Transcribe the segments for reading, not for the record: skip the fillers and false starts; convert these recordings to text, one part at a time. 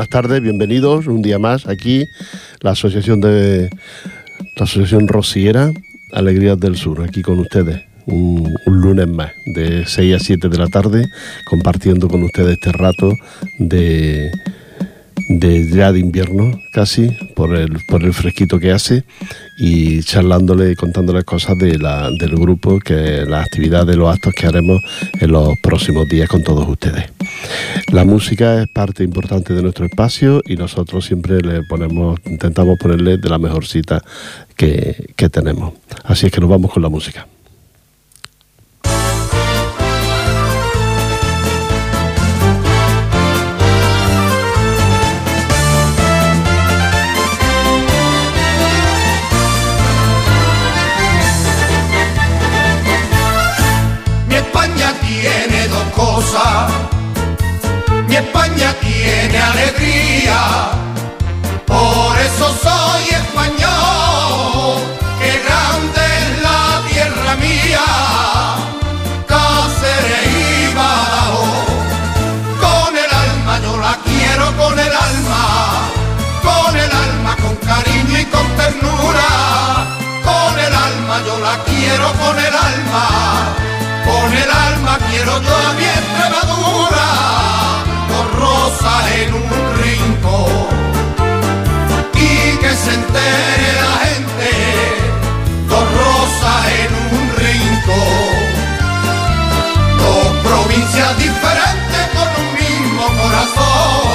buenas tardes, bienvenidos un día más aquí, la Asociación Rociera Alegrías del Sur, aquí con ustedes un lunes más, de 6 a 7 de la tarde, compartiendo con ustedes este rato de invierno casi, por el fresquito que hace, y charlándole y contándoles cosas del grupo, que las actividades, los actos que haremos en los próximos días con todos ustedes. La música es parte importante de nuestro espacio y nosotros siempre intentamos ponerle de la mejor cita que tenemos. Así es que nos vamos con la música. Mi España tiene alegría, por eso soy español, que grande es la tierra mía, Cáceres y Badajoz. Con el alma yo la quiero, con el alma, con cariño y con ternura, con el alma yo la quiero, con el alma. Con el alma quiero yo a mi Extremadura, con rosas en un rincón, y que se entere la gente, dos rosas en un rincón, dos provincias diferentes con un mismo corazón.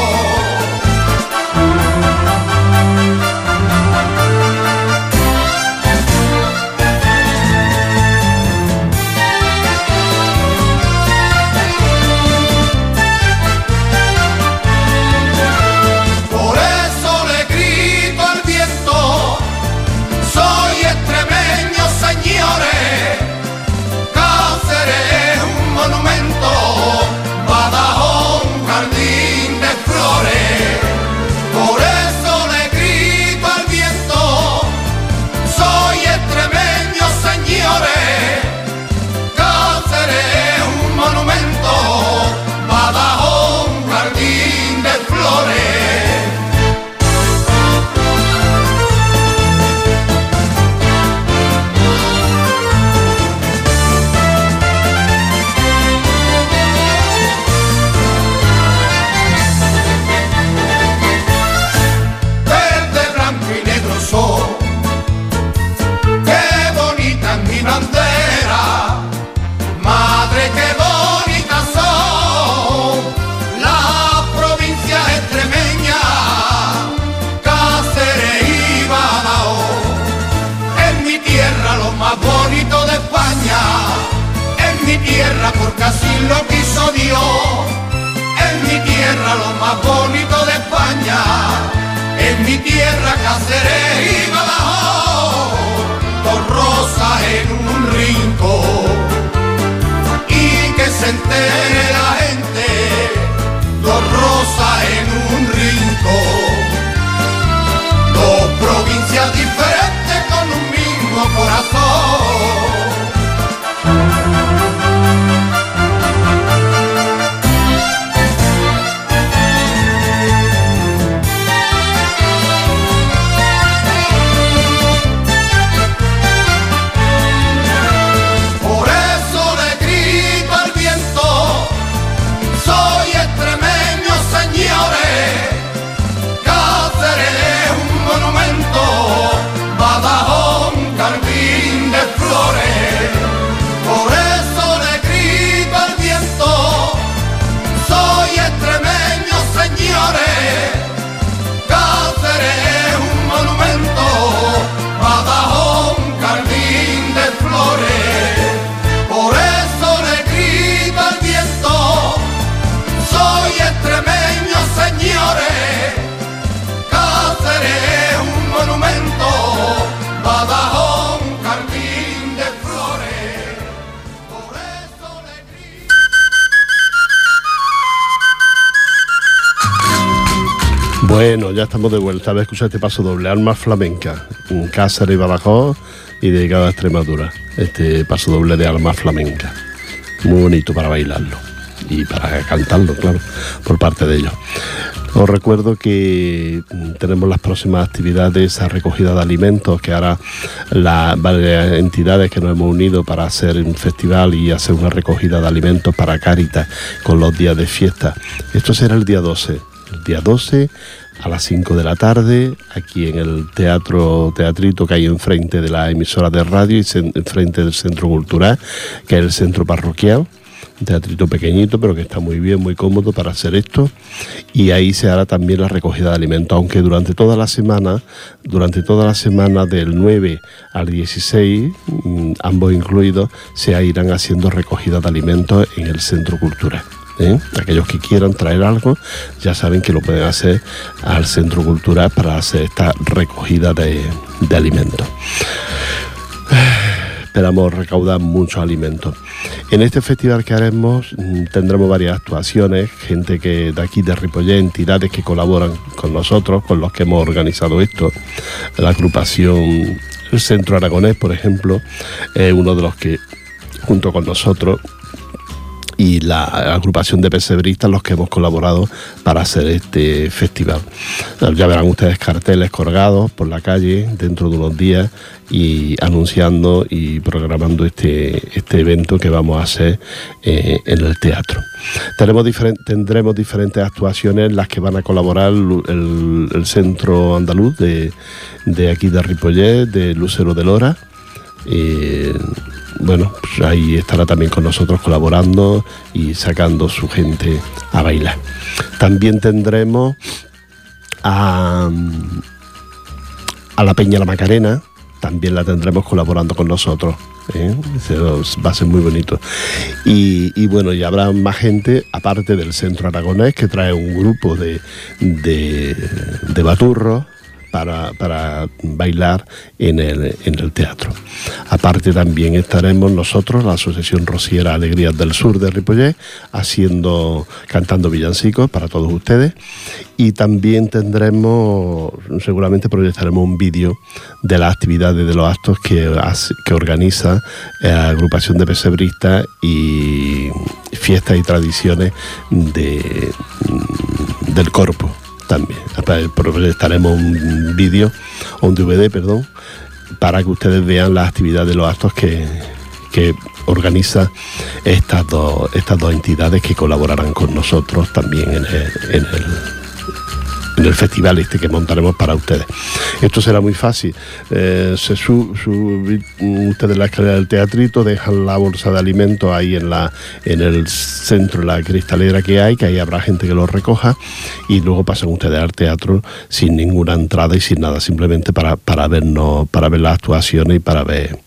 Porque así lo quiso Dios. En mi tierra lo más bonito de España, en mi tierra Cáceres y Badajoz, dos rosas en un rincón, y que se entere la gente, dos rosas en un rincón, dos provincias diferentes con un mismo corazón. Bueno, ya estamos de vuelta. Habéis escuchado este paso doble, Alma Flamenca, en Cáceres y Badajoz y dedicado a Extremadura. Este paso doble de Alma Flamenca, muy bonito para bailarlo y para cantarlo, claro, por parte de ellos. Os recuerdo que tenemos las próximas actividades, a recogida de alimentos que hará las varias entidades que nos hemos unido para hacer un festival y hacer una recogida de alimentos para Cáritas con los días de fiesta. Esto será el día 12. El día 12 a las 5 de la tarde, aquí en el teatrito que hay enfrente de la emisora de radio y enfrente del centro cultural, que es el centro parroquial. Un teatrito pequeñito, pero que está muy bien, muy cómodo para hacer esto. Y ahí se hará también la recogida de alimentos, aunque durante toda la semana del 9 al 16, ambos incluidos, se irán haciendo recogidas de alimentos en el centro cultural. Aquellos que quieran traer algo ya saben que lo pueden hacer al centro cultural para hacer esta recogida de alimentos. Esperamos recaudar muchos alimentos. En este festival que haremos tendremos varias actuaciones, gente que de aquí de Ripollé, entidades que colaboran con nosotros, con los que hemos organizado esto, la agrupación el Centro Aragonés, por ejemplo, es uno de los que junto con nosotros y la agrupación de pesebristas los que hemos colaborado para hacer este festival. Ya verán ustedes carteles colgados por la calle dentro de unos días y anunciando y programando este evento que vamos a hacer en el teatro. Tendremos diferentes actuaciones en las que van a colaborar el Centro Andaluz de aquí de Ripollé, de Lucero de Lora. Bueno, pues ahí estará también con nosotros colaborando y sacando su gente a bailar. También tendremos a la Peña La Macarena, también la tendremos colaborando con nosotros. Va a ser muy bonito. Y bueno, y habrá más gente, aparte del Centro Aragonés, que trae un grupo de baturros para bailar en el teatro. Aparte también estaremos nosotros, la Asociación Rociera Alegrías del Sur de Ripollé, cantando villancicos para todos ustedes, y también seguramente proyectaremos un vídeo de las actividades de los actos que organiza la agrupación de pesebristas y fiestas y tradiciones del Corpus. También estaremos un DVD, para que ustedes vean las actividades de los actos que organiza estas dos entidades que colaborarán con nosotros también en el festival este que montaremos para ustedes. Esto será muy fácil. Se suben ustedes la escalera del teatrito, dejan la bolsa de alimentos ahí en el centro, en la cristalera que ahí habrá gente que los recoja, y luego pasan ustedes al teatro sin ninguna entrada y sin nada, simplemente para ver las actuaciones y para ver.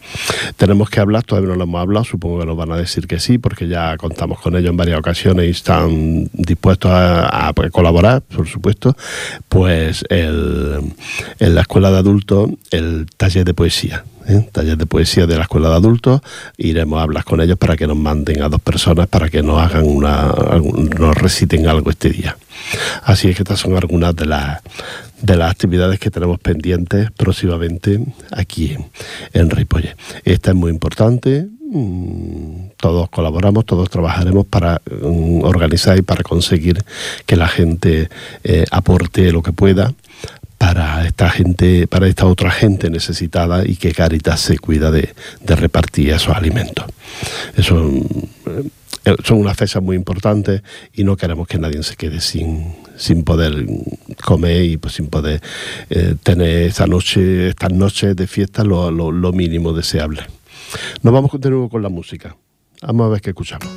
Tenemos que hablar, todavía no lo hemos hablado, supongo que nos van a decir que sí, porque ya contamos con ellos en varias ocasiones y están dispuestos a colaborar, por supuesto. Pues en la Escuela de Adultos, el taller de poesía. Taller de poesía de la Escuela de Adultos, iremos a hablar con ellos para que nos manden a dos personas para que nos hagan nos reciten algo este día. Así es que estas son algunas de las actividades que tenemos pendientes próximamente aquí en Ripollé. Esta es muy importante. Todos colaboramos, todos trabajaremos para organizar y para conseguir que la gente aporte lo que pueda para esta otra gente necesitada, y que Cáritas se cuida de repartir esos alimentos. Eso son unas fechas muy importantes y no queremos que nadie se quede sin poder comer y pues sin poder tener estas noches de fiesta lo mínimo deseable. Nos vamos de nuevo con la música. Vamos a ver qué escuchamos.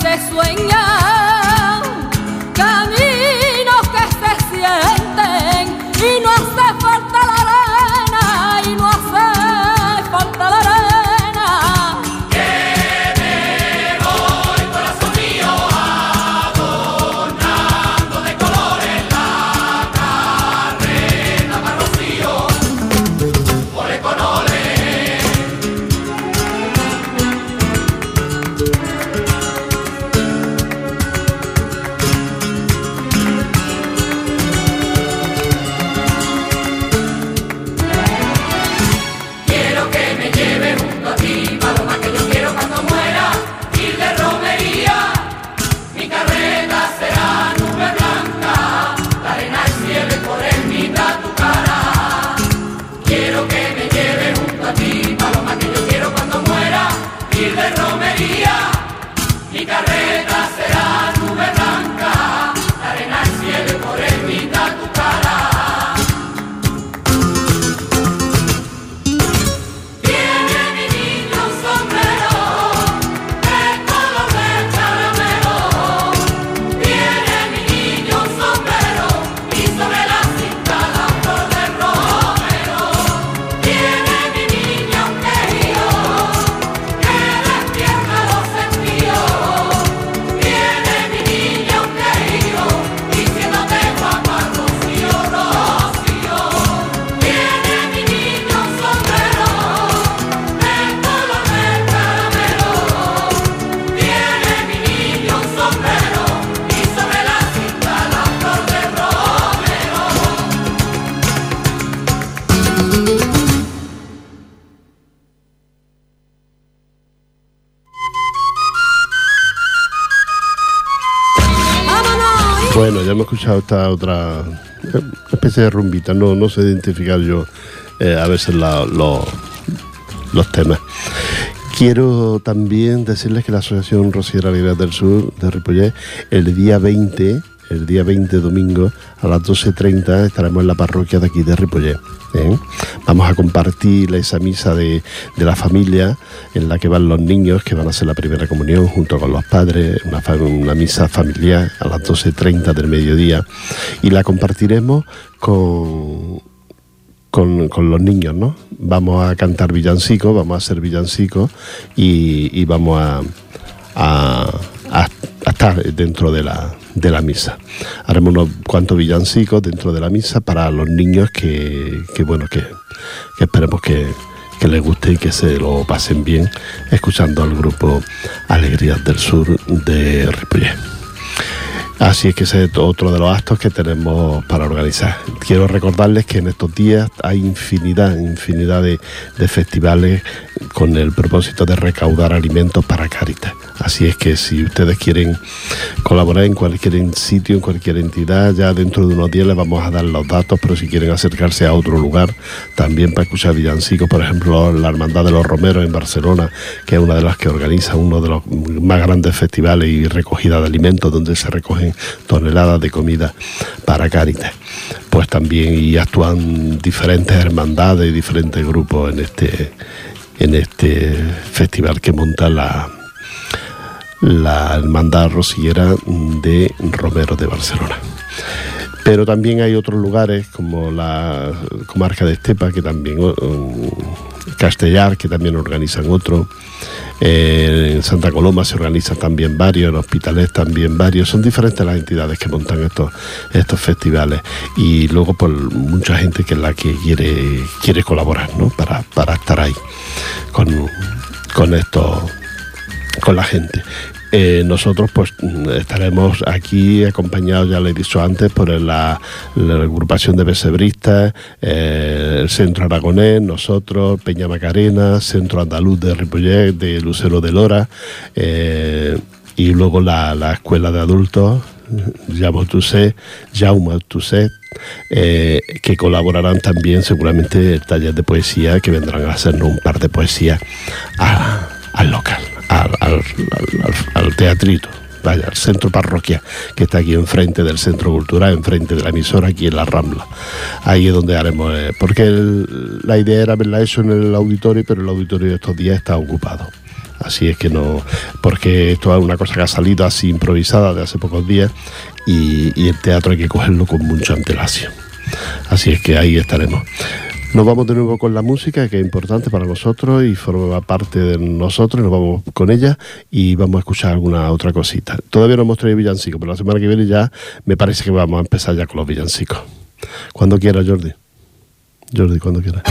se sueñan, caminos que se sienten, y no hace falta la arena, y no hace falta la arena. Que me voy, corazón mío, adornando de colores la carreta para Rocío, ole con ole. Bueno, ya hemos escuchado esta otra especie de rumbita, no sé identificar yo a veces los temas. Quiero también decirles que la Asociación Rociera Alegrías del Sur de Ripollet, el día 20 domingo a las 12:30 estaremos en la parroquia de aquí de Ripollet. Vamos a compartir esa misa de la familia en la que van los niños que van a hacer la primera comunión junto con los padres, una misa familiar a las 12:30 del mediodía, y la compartiremos con los niños, ¿no? Vamos a cantar villancicos, vamos a hacer villancicos y vamos a estar dentro de la misa. Haremos unos cuantos villancicos dentro de la misa para los niños que esperemos que les guste y que se lo pasen bien escuchando al grupo Alegrías del Sur de Ripollet. Así es que ese es otro de los actos que tenemos para organizar. Quiero recordarles que en estos días hay infinidad de festivales con el propósito de recaudar alimentos para Cáritas. Así es que si ustedes quieren colaborar en cualquier sitio, en cualquier entidad, ya dentro de unos días les vamos a dar los datos, pero si quieren acercarse a otro lugar también para escuchar villancicos, por ejemplo, la Hermandad de los Romeros en Barcelona, que es una de las que organiza uno de los más grandes festivales y recogida de alimentos, donde se recogen toneladas de comida para Cáritas, pues también y actúan diferentes hermandades y diferentes grupos en este festival que monta la Hermandad Rociera de Romeros de Barcelona. Pero también hay otros lugares como la comarca de Estepa, que también Castellar, que también organizan otro. En Santa Coloma se organizan también varios, en Hospitales también varios. Son diferentes las entidades que montan estos festivales. Y luego por mucha gente que es la que quiere colaborar, ¿no? Para estar ahí con la gente. Nosotros pues estaremos aquí acompañados, ya les he dicho antes, por la agrupación de pesebristas, el Centro Aragonés, nosotros, Peña Macarena, Centro Andaluz de Ripollet, de Lucero de Lora, y luego la Escuela de Adultos Jaume Tusset, que colaborarán también seguramente en talleres de poesía, que vendrán a hacernos un par de poesías al local, al teatrito, vaya, al centro parroquia que está aquí enfrente del centro cultural, enfrente de la emisora, aquí en la Rambla. Ahí es donde haremos, porque la idea era haberla hecho en el auditorio, pero el auditorio de estos días está ocupado. Así es que no, porque esto es una cosa que ha salido así improvisada de hace pocos días y el teatro hay que cogerlo con mucha antelación. Así es que ahí estaremos. Nos vamos de nuevo con la música, que es importante para nosotros y forma parte de nosotros. Nos vamos con ella y vamos a escuchar alguna otra cosita. Todavía no hemos traído villancicos, pero la semana que viene ya me parece que vamos a empezar ya con los villancicos. Cuando quieras, Jordi. Jordi, cuando quieras.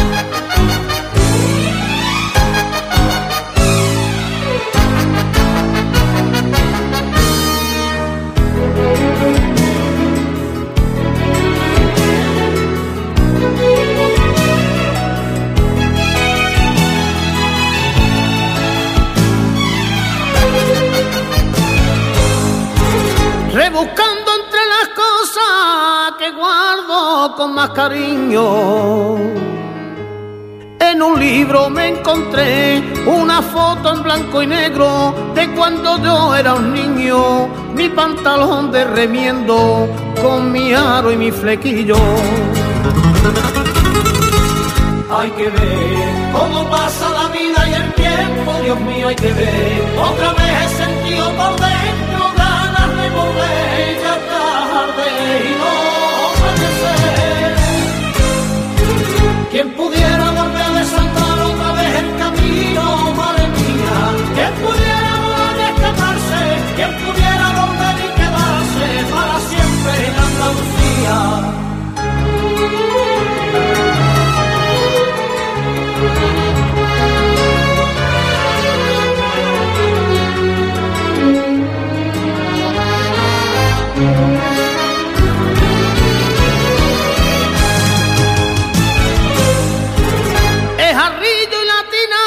Buscando entre las cosas que guardo con más cariño, en un libro me encontré una foto en blanco y negro de cuando yo era un niño, mi pantalón de remiendo con mi aro y mi flequillo. Hay que ver cómo pasa la vida y el tiempo, Dios mío, hay que ver otra vez el sentido por dentro. Ella tarde y no amanecer. Quien pudiera volver a desatar otra vez el camino, madre mía. Quien pudiera volar y escaparse. Quien pudiera volver y quedarse para siempre en Andalucía. Es Arrillo y Latina,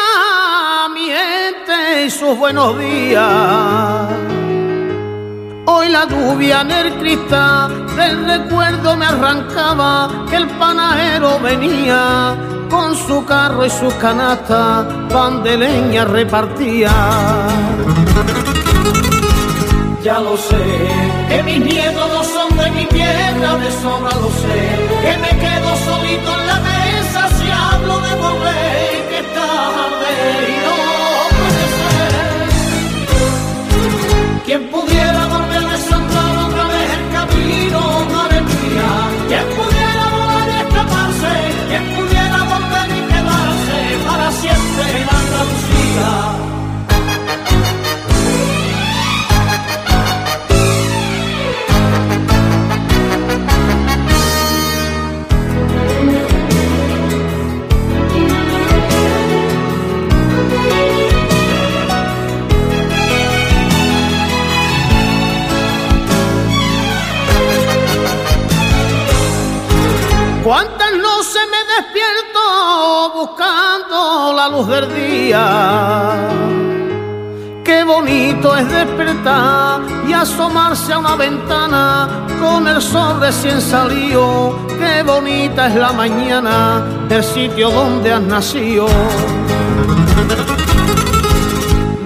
mi gente y sus buenos días. Hoy la lluvia en el cristal del recuerdo me arrancaba que el panadero venía con su carro y sus canastas, pan de leña repartía. Ya lo sé, que mis nietos no son de mi tierra, de sobra lo sé, que me quedo solito en la mesa si hablo de volver, que es tarde y no puede ser. Quien pudiera volver a desatar otra vez el camino, madre mía, quien pudiera volar y escaparse, quien pudiera volver y quedarse para siempre en Andalucía. Cuántas noches me despierto buscando la luz del día. Qué bonito es despertar y asomarse a una ventana con el sol recién salido. Qué bonita es la mañana, el sitio donde has nacido.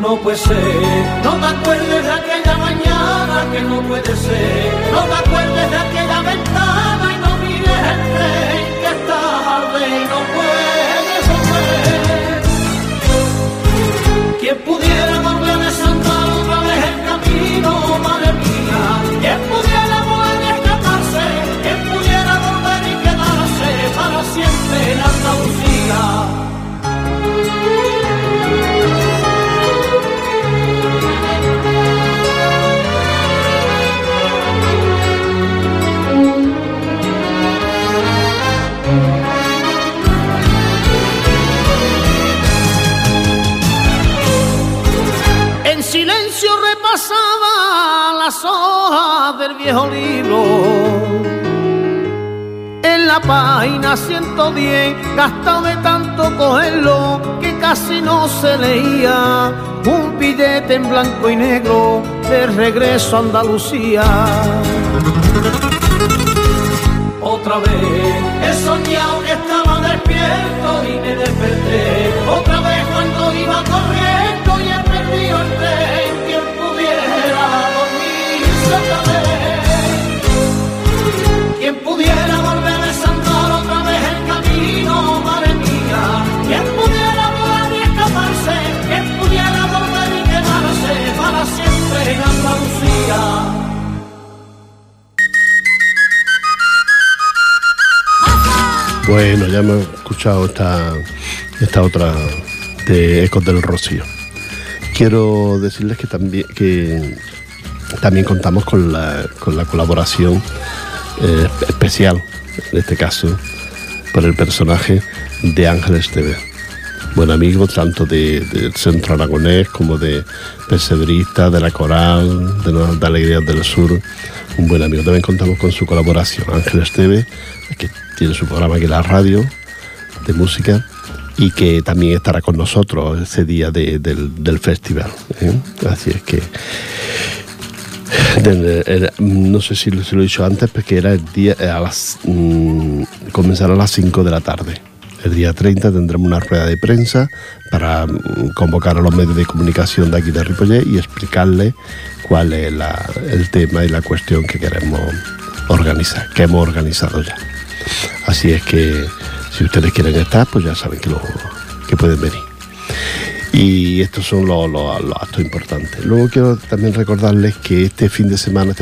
No puede ser, no te acuerdes de aquella mañana, que no puede ser, no te acuerdes de aquella ventana. Que es tarde y no puedes volver. Quien pudiera volver a desatar otra vez el camino, madre mía. Quien pudiera volver a escaparse. Quien pudiera volver y quedarse para siempre en Andalucía. Silencio repasaba las hojas del viejo libro. En la página 110 gastado de tanto cogerlo que casi no se leía. Un billete en blanco y negro de regreso a Andalucía. Otra vez he soñado que estaba despierto y me desperté. Otra vez cuando iba corriendo y he perdido el tren. Quien pudiera volver a desatar otra vez el camino, madre mía. Quien pudiera volar y escaparse. Quien pudiera volver Bueno, ya hemos escuchado esta otra de Ecos del Rocío. Quiero decirles que también contamos con la colaboración especial, en este caso, por el personaje de Ángeles TV. Buen amigo tanto del Centro Aragonés como de Pesebristas, de la Coral, de la Alegrías del Sur. Un buen amigo. También contamos con su colaboración. Ángel Esteve, que tiene su programa aquí en la radio de música y que también estará con nosotros ese día del festival, ¿eh? Así es que no sé si lo he dicho antes, porque era el día comenzará a las 5 de la tarde. El día 30 tendremos una rueda de prensa para convocar a los medios de comunicación de aquí de Ripollet y explicarles cuál es el tema y la cuestión que queremos organizar, que hemos organizado ya. Así es que si ustedes quieren estar, pues ya saben que pueden venir. Y estos son los actos importantes. Luego quiero también recordarles que este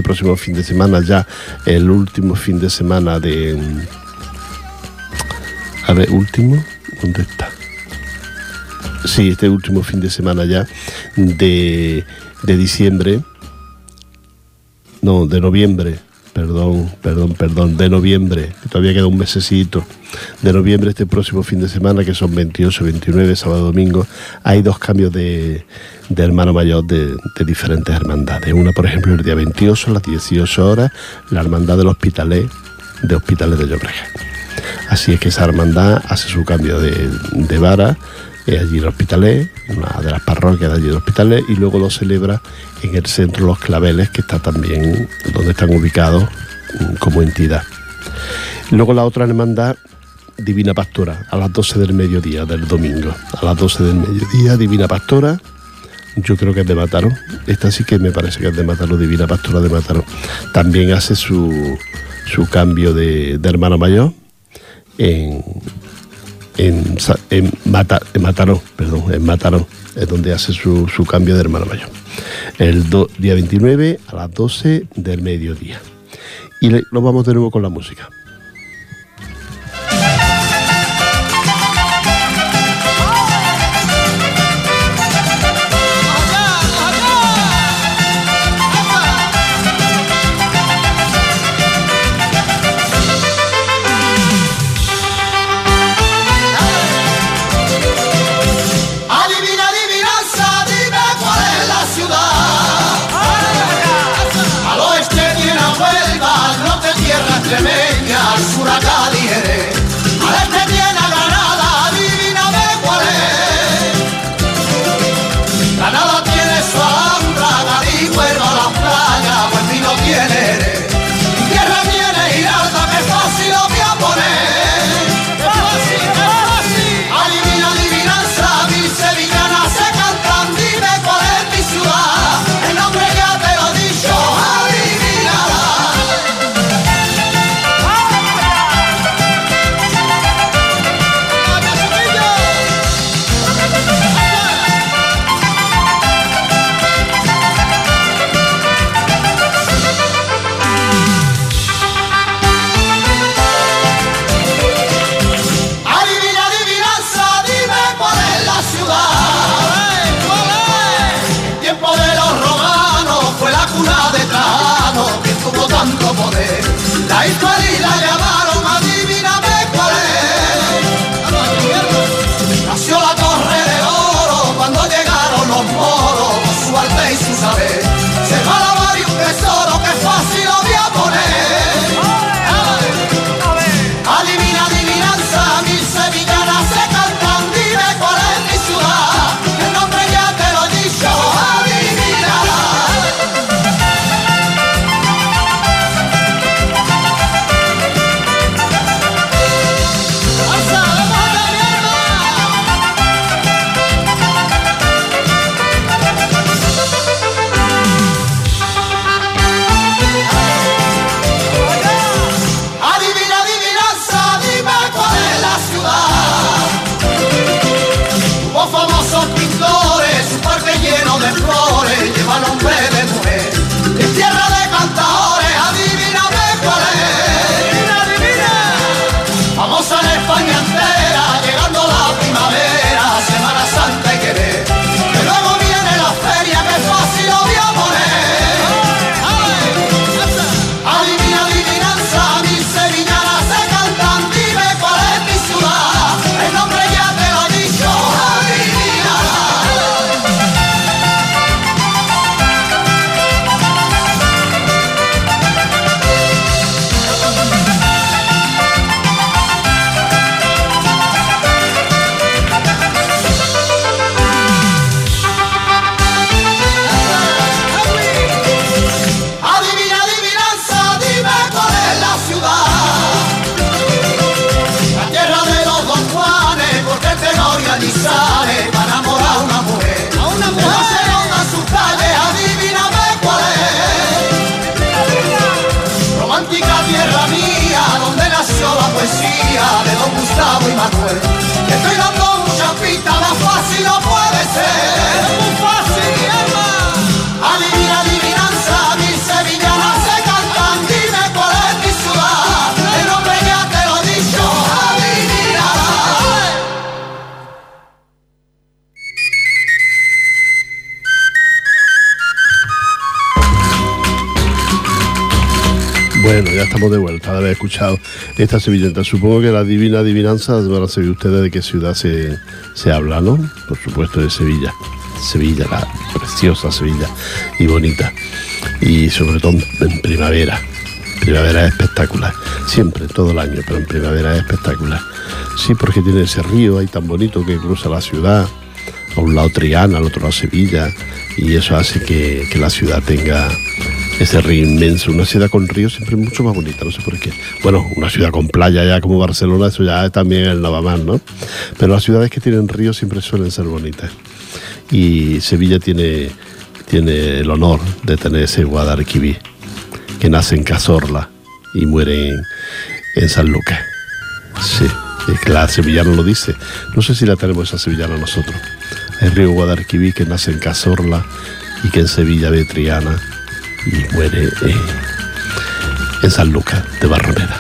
próximo fin de semana, ya el último fin de semana de... A ver, último, ¿dónde está? Sí, este último fin de semana ya de diciembre, no, de noviembre, perdón, de noviembre, que todavía queda un mesecito, de noviembre, este próximo fin de semana, que son 28, 29, sábado, domingo, hay dos cambios de hermano mayor de diferentes hermandades. Una, por ejemplo, el día 28, a las 18 horas, la hermandad del Hospitalé de Llobregat. Así es que esa hermandad hace su cambio de vara allí en el Hospitalet, una de las parroquias de allí en el Hospitalet, y luego lo celebra en el centro Los Claveles, que está también donde están ubicados como entidad. Luego la otra hermandad, Divina Pastora, a las 12 del mediodía del domingo. A las 12 del mediodía, Divina Pastora. Yo creo que es de Mataró. Esta sí que me parece que es de Mataró, Divina Pastora de Mataró. También hace su cambio de hermano mayor en Mataró, es donde hace su cambio de hermano mayor, día 29 a las 12 del mediodía. Y nos vamos de nuevo con la música. Tremenda, Bueno, ya estamos de vuelta de haber escuchado esta sevilleta. Supongo que las divinas adivinanzas van a saber ustedes de qué ciudad se habla, ¿no? Por supuesto de Sevilla. Sevilla, la preciosa Sevilla y bonita. Y sobre todo en primavera. Primavera es espectacular. Siempre, todo el año, pero en primavera es espectacular. Sí, porque tiene ese río ahí tan bonito que cruza la ciudad. A un lado Triana, al otro lado Sevilla. Y eso hace que la ciudad tenga... ese río inmenso, una ciudad con río siempre mucho más bonita, no sé por qué. Bueno, una ciudad con playa ya como Barcelona, eso ya también es el Navamán, ¿no? Pero las ciudades que tienen río siempre suelen ser bonitas. Y Sevilla tiene el honor de tener ese Guadalquivir, que nace en Cazorla y muere en San Lucas. Sí, es que la sevillana lo dice. No sé si la tenemos esa sevillana nosotros. El río Guadalquivir que nace en Cazorla y que en Sevilla de Triana... y muere en San Lucas de Barrameda.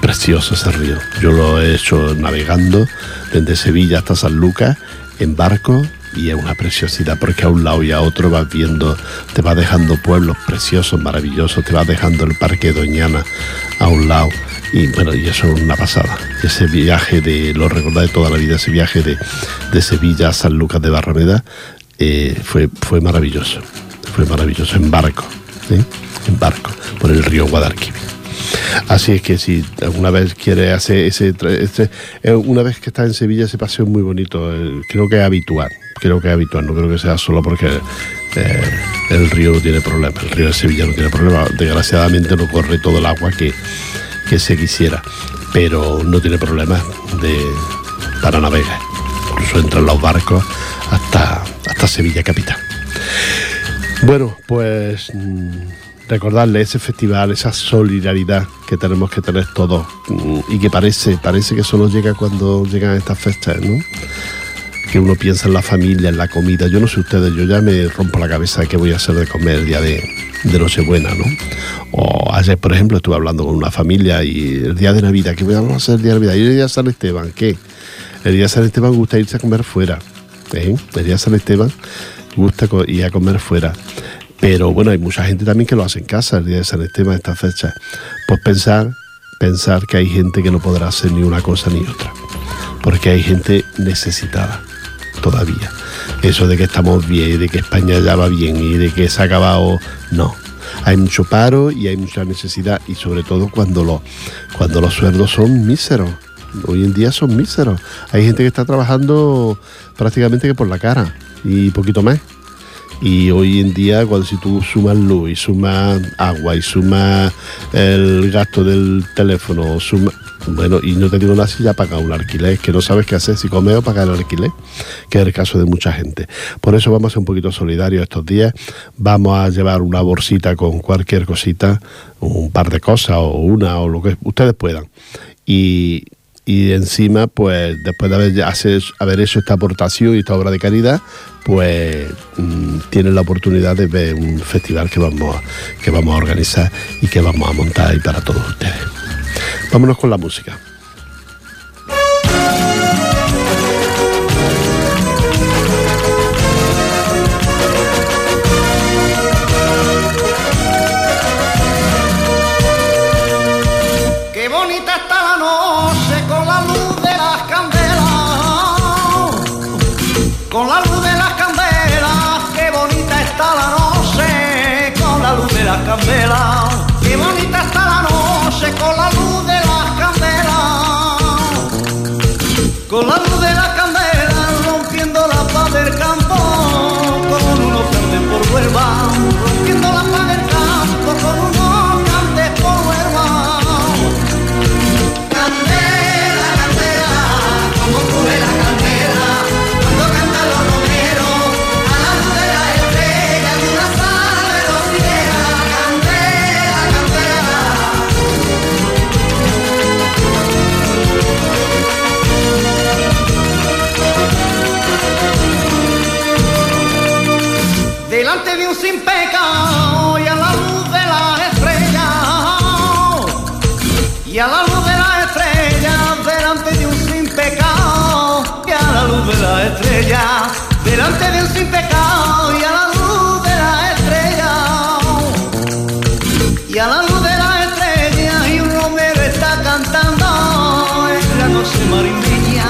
Precioso ese río. Yo lo he hecho navegando desde Sevilla hasta San Lucas en barco y es una preciosidad porque a un lado y a otro vas viendo, te vas dejando pueblos preciosos, maravillosos, te vas dejando el Parque Doñana a un lado y bueno, y eso es una pasada. Ese viaje lo recordaré toda la vida, ese viaje de Sevilla a San Lucas de Barrameda fue maravilloso. Fue maravilloso, en barco, ¿sí? En barco, por el río Guadalquivir. Así es que si alguna vez quieres hacer una vez que estás en Sevilla, ese paseo es muy bonito, creo que es habitual, no creo que sea solo porque el río no tiene problema, el río de Sevilla no tiene problema, desgraciadamente no corre todo el agua que se quisiera, pero no tiene problema para navegar, incluso entran los barcos hasta Sevilla capital. Bueno, pues recordarle ese festival, esa solidaridad que tenemos que tener todos y que parece que solo llega cuando llegan estas fechas, ¿no? Que uno piensa en la familia, en la comida. Yo no sé ustedes, yo ya me rompo la cabeza de qué voy a hacer de comer el día de Nochebuena, ¿no? O ayer, por ejemplo, estuve hablando con una familia y el día de Navidad, ¿qué vamos a hacer el día de Navidad? ¿Y el día de San Esteban? ¿Qué? El día de San Esteban gusta irse a comer fuera, ¿eh? El día de San Esteban... gusta ir a comer fuera, pero bueno, hay mucha gente también que lo hace en casa el día de San Esteban, esta fecha, pues pensar que hay gente que no podrá hacer ni una cosa ni otra, porque hay gente necesitada todavía. Eso de que estamos bien y de que España ya va bien y de que se ha acabado, no. Hay mucho paro y hay mucha necesidad, y sobre todo cuando los sueldos son míseros. Hoy en día son míseros. Hay gente que está trabajando prácticamente que por la cara y poquito más. Y hoy en día, cuando si tú sumas luz y sumas agua y sumas el gasto del teléfono, bueno, y no te digo nada si ya pagas un alquiler, que no sabes qué hacer, si comes o pagas el alquiler, que es el caso de mucha gente. Por eso vamos a ser un poquito solidarios estos días. Vamos a llevar una bolsita con cualquier cosita, un par de cosas o una o lo que ustedes puedan. Y encima, pues, después de haber hecho esta aportación y esta obra de caridad, pues tienen la oportunidad de ver un festival que vamos a organizar y que vamos a montar ahí para todos ustedes. Vámonos con la música. Candela, qué bonita está la noche con la luz de las candelas, con la luz de las candelas rompiendo la paz del campo, con unos cantes por Huelva, rompiendo la paz del campo, con unos cantes por Huelva. Candela, candela, como sube la candela. delante de un sin pecado y a la luz de las estrellas, y a la luz de las estrellas, delante de un sin pecado y a la luz de las estrellas, delante de un sin pecado y a la luz de las estrellas, y a la luz de las estrellas, y un romero está cantando en la noche marimeña,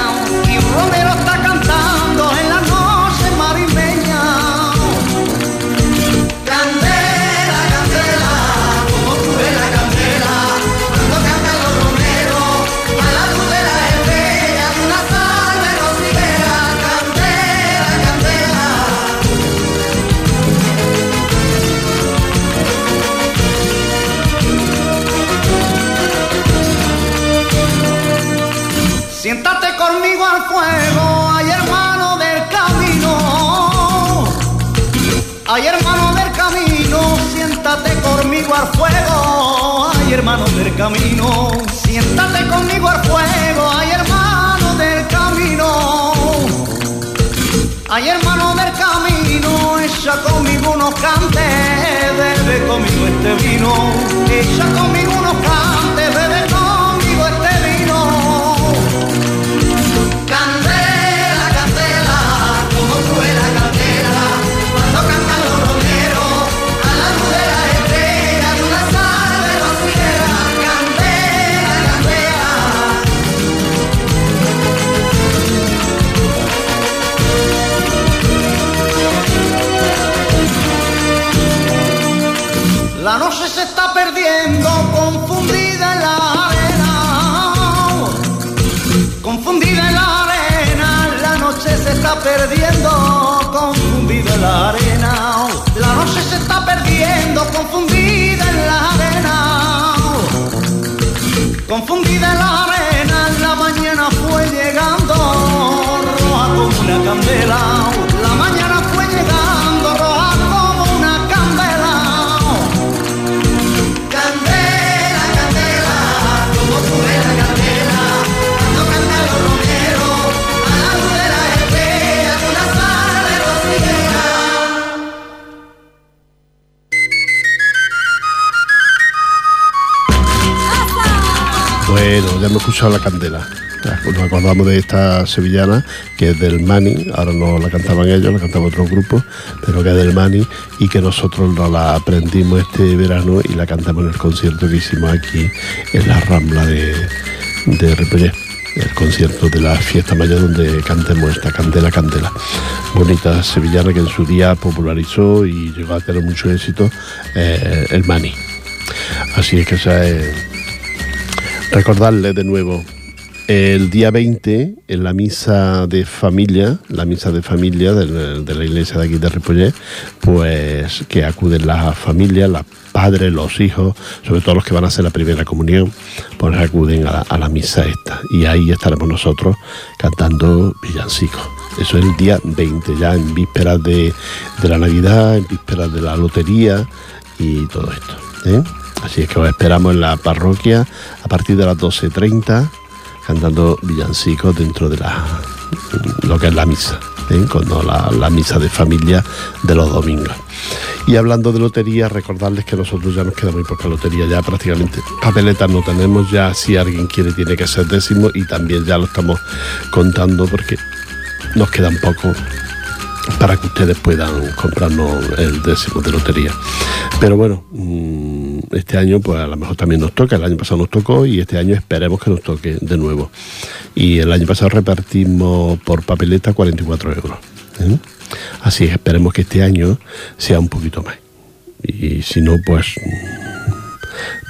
y un romero está cantando en la noche marimeña. Candela, candela, como tú eres la candela, cuando cantan los romeros a la luz de las estrellas, una salve rociera, candela, candela. Siéntate conmigo al fuego, ay hermano del camino, ay hermano del camino, siéntate conmigo al fuego, ay hermano del camino, siéntate conmigo al fuego, ay hermano del camino, ay hermano del camino, echa conmigo unos cantes, bebe conmigo este vino, echa conmigo unos cantes, bebe conmigo este vino. Candela, candela, como tú eres la candela, cuando cantan los romeros a la luz de las estrellas, una salve rociera, candela, candela. La noche se está perdiendo, confundida en la arena, confundida en la arena. Se está perdiendo, confundida en la arena. La noche se está perdiendo, confundida en la arena, confundida en la arena. La mañana fue llegando, roja como una candela. La mañana fue llegando, roja como una candela. Candela, candela, como tú eres la candela, cuando cantan los romeros a la luz de la Bueno, ya hemos escuchado la candela. Nos acordamos de esta sevillana que es del Mani, ahora no la cantaban ellos, la cantaban otros grupos, pero que es del Mani y que nosotros nos la aprendimos este verano y la cantamos en el concierto que hicimos aquí en la Rambla de Ripollet, el concierto de la fiesta mayor donde cantemos esta candela, candela. Bonita sevillana que en su día popularizó y llegó a tener mucho éxito el Mani. Así es que esa es... Recordarles de nuevo, el día 20, en la misa de familia, de la iglesia de aquí de Ripollet, pues que acuden las familias, las padres, los hijos, sobre todo los que van a hacer la primera comunión, pues acuden a la misa esta. Y ahí estaremos nosotros cantando villancicos. Eso es el día 20, ya en vísperas de la Navidad, en vísperas de la lotería y todo esto, ¿eh? Así es que os esperamos en la parroquia a partir de las 12:30 cantando villancicos dentro de lo que es la misa, ¿eh? Cuando la misa de familia de los domingos. Y hablando de lotería, recordarles que nosotros ya nos queda muy poca lotería, ya prácticamente papeletas no tenemos, ya si alguien quiere tiene que ser décimo y también ya lo estamos contando porque nos quedan poco para que ustedes puedan comprarnos el décimo de lotería. Pero bueno, este año pues a lo mejor también nos toca, el año pasado nos tocó y este año esperemos que nos toque de nuevo. Y el año pasado repartimos por papeleta 44 euros, ¿eh? Así es, esperemos que este año sea un poquito más. Y si no, pues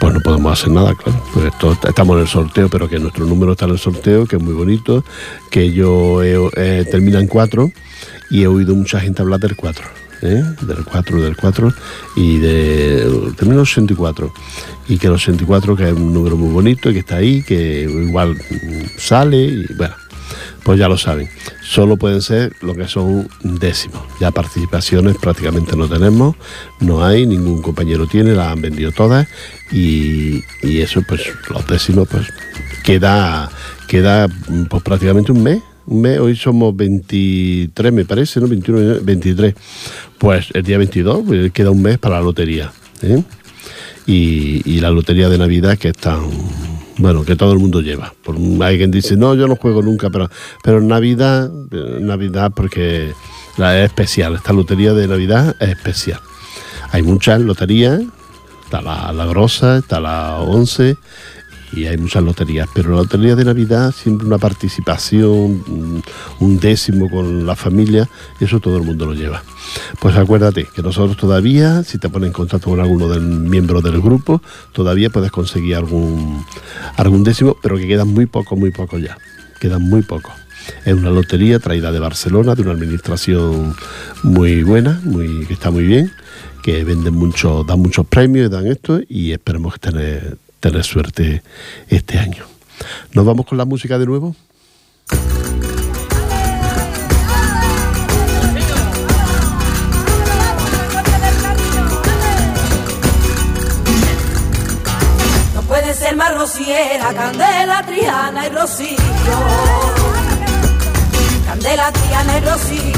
no podemos hacer nada, claro. Pues estamos en el sorteo, pero que nuestro número está en el sorteo, que es muy bonito, que yo termina en 4 y he oído mucha gente hablar del 4, ¿eh? del 4 y termina en 84, y que el 84 que es un número muy bonito y que está ahí, que igual sale y bueno, pues ya lo saben. Solo pueden ser lo que son décimos. Ya participaciones prácticamente no tenemos, no hay, ningún compañero tiene, las han vendido todas y eso pues los décimos pues queda pues prácticamente un mes un mes, hoy somos 23, me parece, ¿no? 21, 23. Pues el día 22 queda un mes para la lotería, ¿eh? Y la lotería de Navidad, que es tan... bueno, que todo el mundo lleva. Hay quien dice, no, yo no juego nunca, pero Navidad, porque es especial, esta lotería de Navidad es especial. Hay muchas loterías, está la grosa, está la 11, y hay muchas loterías, pero la lotería de Navidad siempre una participación, un décimo con la familia, eso todo el mundo lo lleva. Pues acuérdate que nosotros todavía, si te pones en contacto con alguno de los miembros del grupo, todavía puedes conseguir algún décimo, pero que quedan muy poco ya, quedan muy pocos. Es una lotería traída de Barcelona, de una administración muy buena, que está muy bien, que venden mucho, dan muchos premios, dan esto, y esperemos tener suerte este año. ¿Nos vamos con la música de nuevo? No puede ser más rociera, Candela, Triana y Rocío. Candela, Triana y Rocío.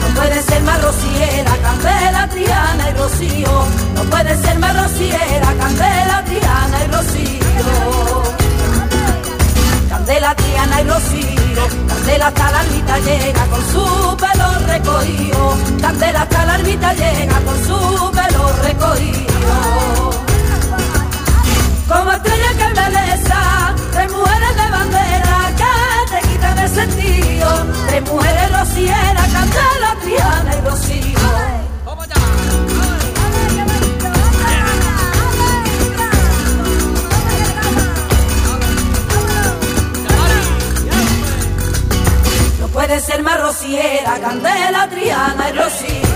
No puede ser más rociera, Candela, Triana y Rocío. No puede ser más rociera, Candela, Triana y Rocío. Candela, Triana y Rocío. Candela hasta la ermita llega con su pelo recogido. Candela hasta la ermita llega con su pelo recogido. Como estrella que embeleza, tres mujeres de bandera que te quitan el sentido. Tres mujeres rocieras, Candela, Triana y Rocío. Puede ser más rociera, Candela, Triana y Rocío.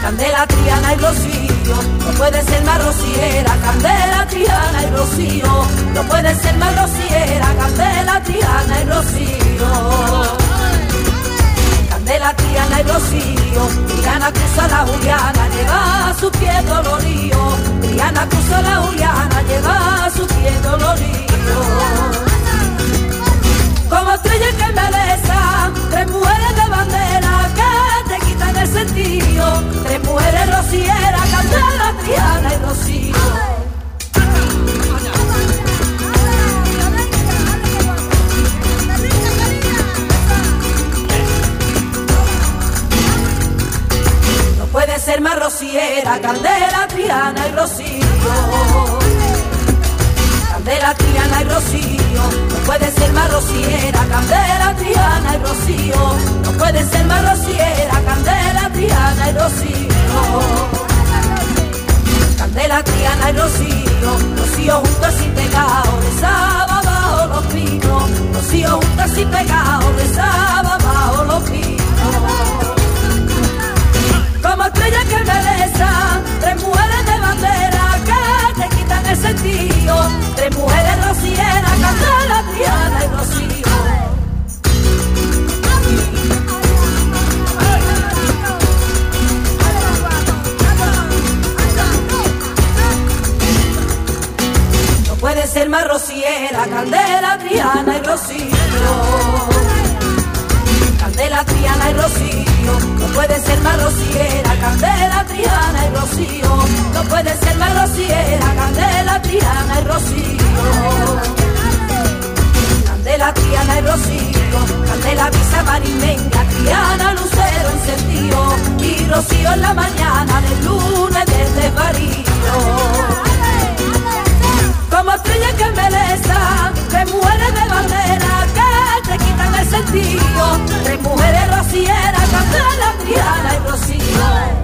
Candela, Triana y Rocío. No puede ser más rociera, Candela, Triana y Rocío. No puede ser más rociera, Candela, Triana y Rocío. Candela, Triana y Rocío. Triana cruza la Juliana, lleva su pie dolorido. Triana cruza la Juliana, lleva su pie dolorido. Como estrella que embeleza, tres mujeres de bandera que te quitan el sentido. Tres mujeres rocieras, Candela, Triana y Rocío. No puede ser más rociera, Candela, Triana y Rocío. Candela, Triana y Rocío. No puede ser más rociera, Candela, Triana y Rocío. No puede ser más rociera, Candela, Triana y Rocío. Candela, Triana y Rocío. Rocío juntas y pegados, rezaba bajo los pinos. Rocío juntas y pegados, rezaba bajo los pinos. Como estrella que embeleza, tres mujeres de bandera que te quitan el sentido. Tres mujeres rocieras, Candela, Triana y Rocío. No puede ser más rociera, Candela, Triana y Rocío. Candela, Triana y Rocío. No puede ser más rociera, Candela, Triana y Rocío. No puede ser más rociera, Candela, Triana y Rocío. Candela, Triana y Rocío. Candela, brisa marimenca, Triana, lucero encendido. Y Rocío en la mañana del lunes desde París. Como estrella que embeleza, tres mujeres de bandera que te quitan el sentido. Tres mujeres rocieras, Candela, Triana y Rocío.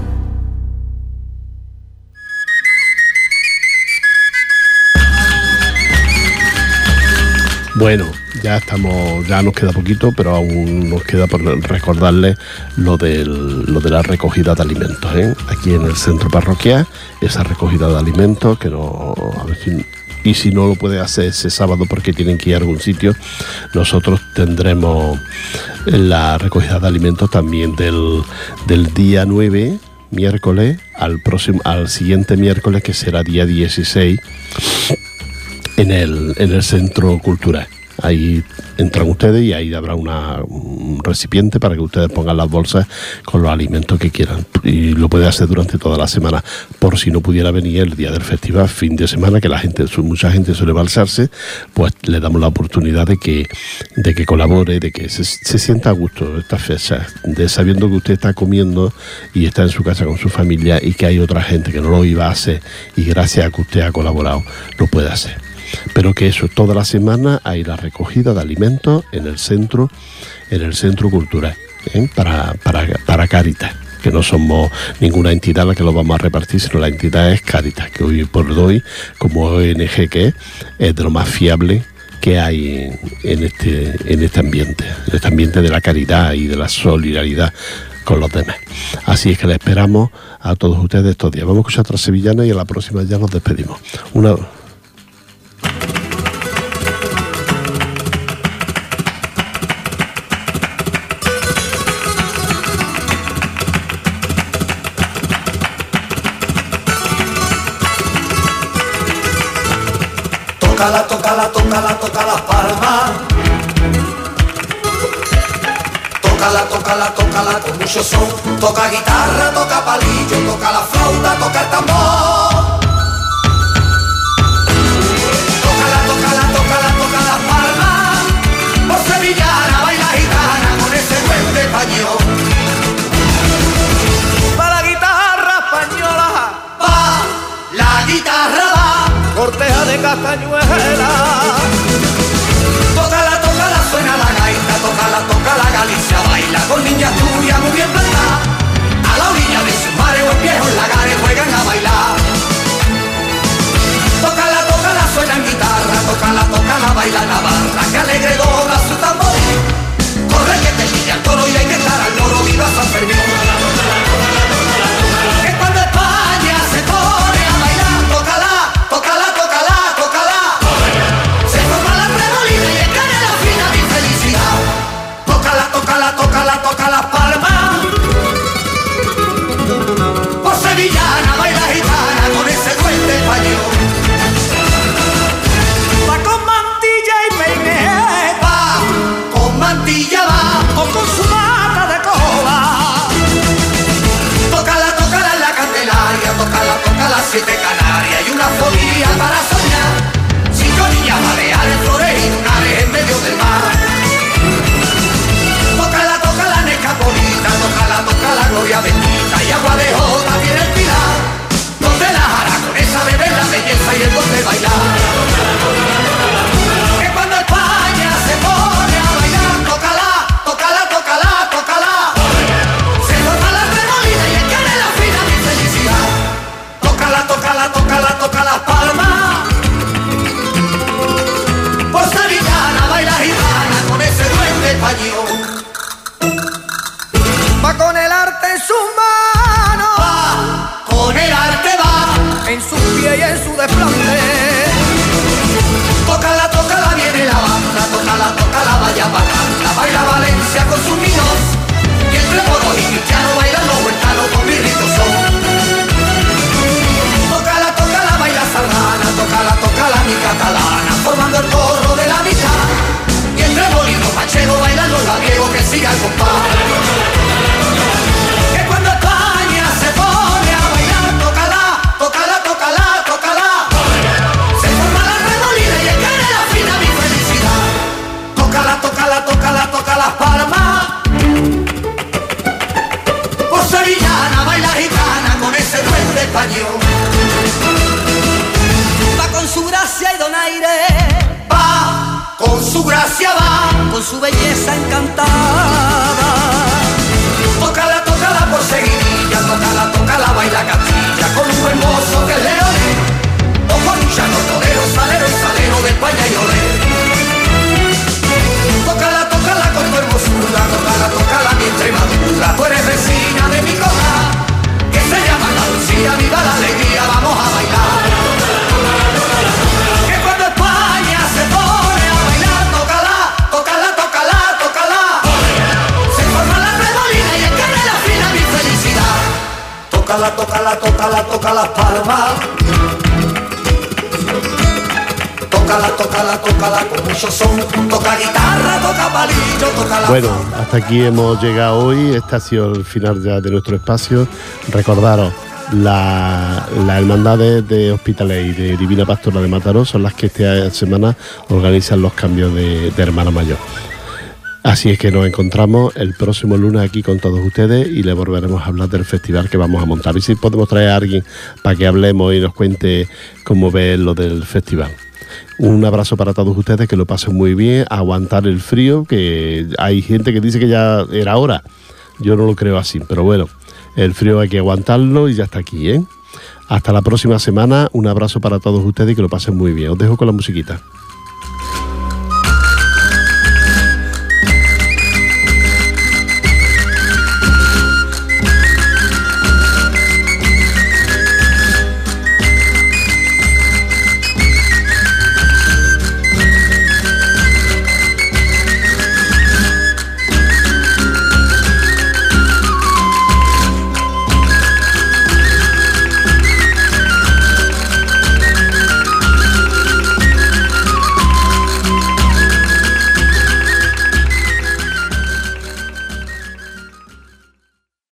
Bueno, ya nos queda poquito, pero aún nos queda por recordarles lo de la recogida de alimentos, ¿eh? Aquí en el centro parroquial, esa recogida de alimentos que no... Y si no lo puede hacer ese sábado porque tienen que ir a algún sitio, nosotros tendremos la recogida de alimentos también del día 9, miércoles, al siguiente miércoles, que será día 16, en el centro cultural. Ahí entran ustedes y ahí habrá un recipiente para que ustedes pongan las bolsas con los alimentos que quieran. Y lo puede hacer durante toda la semana, por si no pudiera venir el día del festival, fin de semana, que la gente, mucha gente suele balsarse, pues le damos la oportunidad de que colabore, de que se sienta a gusto estas fechas, de sabiendo que usted está comiendo y está en su casa con su familia y que hay otra gente que no lo iba a hacer y gracias a que usted ha colaborado lo puede hacer. Pero que eso, toda la semana hay la recogida de alimentos en el centro cultural, ¿eh? para Cáritas, que no somos ninguna entidad a la que lo vamos a repartir, sino la entidad es Cáritas, que hoy por hoy, como ONG que es de lo más fiable que hay en este ambiente de la caridad y de la solidaridad con los demás. Así es que le esperamos a todos ustedes estos días. Vamos a escuchar otra sevillana y a la próxima ya nos despedimos. Toca las palmas, tócala con mucho son, toca guitarra, toca palillo, toca la flauta, toca el tambor. Toca las palmas, por sevillana, baila gitana con ese duende español. Pa' la guitarra española, pa' la guitarra va, corteja de castañuela. Toca la Galicia, baila con niñas tuyas muy bien plantadas. A la orilla de sus mares o en viejos lagares juegan a bailar. Tócala, suenan guitarra, tócala, baila navarra, que alegre dobla su tambor. Corre que te pilla el toro y hay que estar al loro, viva San Fermín. Que cuando España se pone a bailar, tócala. Se forma la remolina y encarga la fina mi felicidad. Toca las palmas, por sevillana baila gitana con ese duende español. Va con mantilla y peineta, va con mantilla va, o con su mata de coba. Tócala en la Candelaria, tócala siete Canarias y una folía para soñar. Cinco niñas baleares, flores y lunares en medio del mar. Tócala, gloria bendita y agua de jota tiene el pilar, donde la aragonesa de ver la belleza y el don de bailar. Que cuando España se pone a bailar, tócala. Se forma la remolina y el canela la fina mi felicidad. Toca las palmas. Por sevillana baila gitana con ese duende español. Va con el arte en sus manos, va, con el arte va, en sus pies y en su desplante. Tócala, viene la banda, tócala, vaya bacana, baila Valencia con sus niños, y entre moros y cristianos bailan los huertanos con birritos son. Tócala, baila sardana, tócala, mi catalana, formando el corro de la mitad, y entre molinos manchegos bailan los labiegos que sigan con paz. Toca las palmas, por sevillana baila gitana con ese duende español. Va con su gracia y donaire, va con su gracia va, con su belleza encantada. Tócala por seguidilla, tócala baila Castilla con un hermoso que es leonés, o con un llano torero, salero de España y olé. Tócala con tu hermosura, tócala mi Extremadura, tú eres vecina de mi coja, que se llama la Lucía, viva la alegría, vamos a bailar. Que cuando España se pone a bailar, tócala, se forma la remolina y encarna la fina mi felicidad. Toca las palmas. Bueno, hasta aquí hemos llegado hoy. Este ha sido el final ya de nuestro espacio. Recordaros, las hermandades de Hospitalé y de Divina Pastora de Mataró son las que esta semana organizan los cambios de hermana mayor. Así es que nos encontramos el próximo lunes aquí con todos ustedes y le volveremos a hablar del festival que vamos a montar. Y si podemos traer a alguien para que hablemos y nos cuente cómo ve lo del festival. Un abrazo para todos ustedes, que lo pasen muy bien, aguantar el frío, que hay gente que dice que ya era hora. Yo no lo creo así, pero bueno, el frío hay que aguantarlo y ya está aquí, ¿eh? Hasta la próxima semana, un abrazo para todos ustedes y que lo pasen muy bien. Os dejo con la musiquita.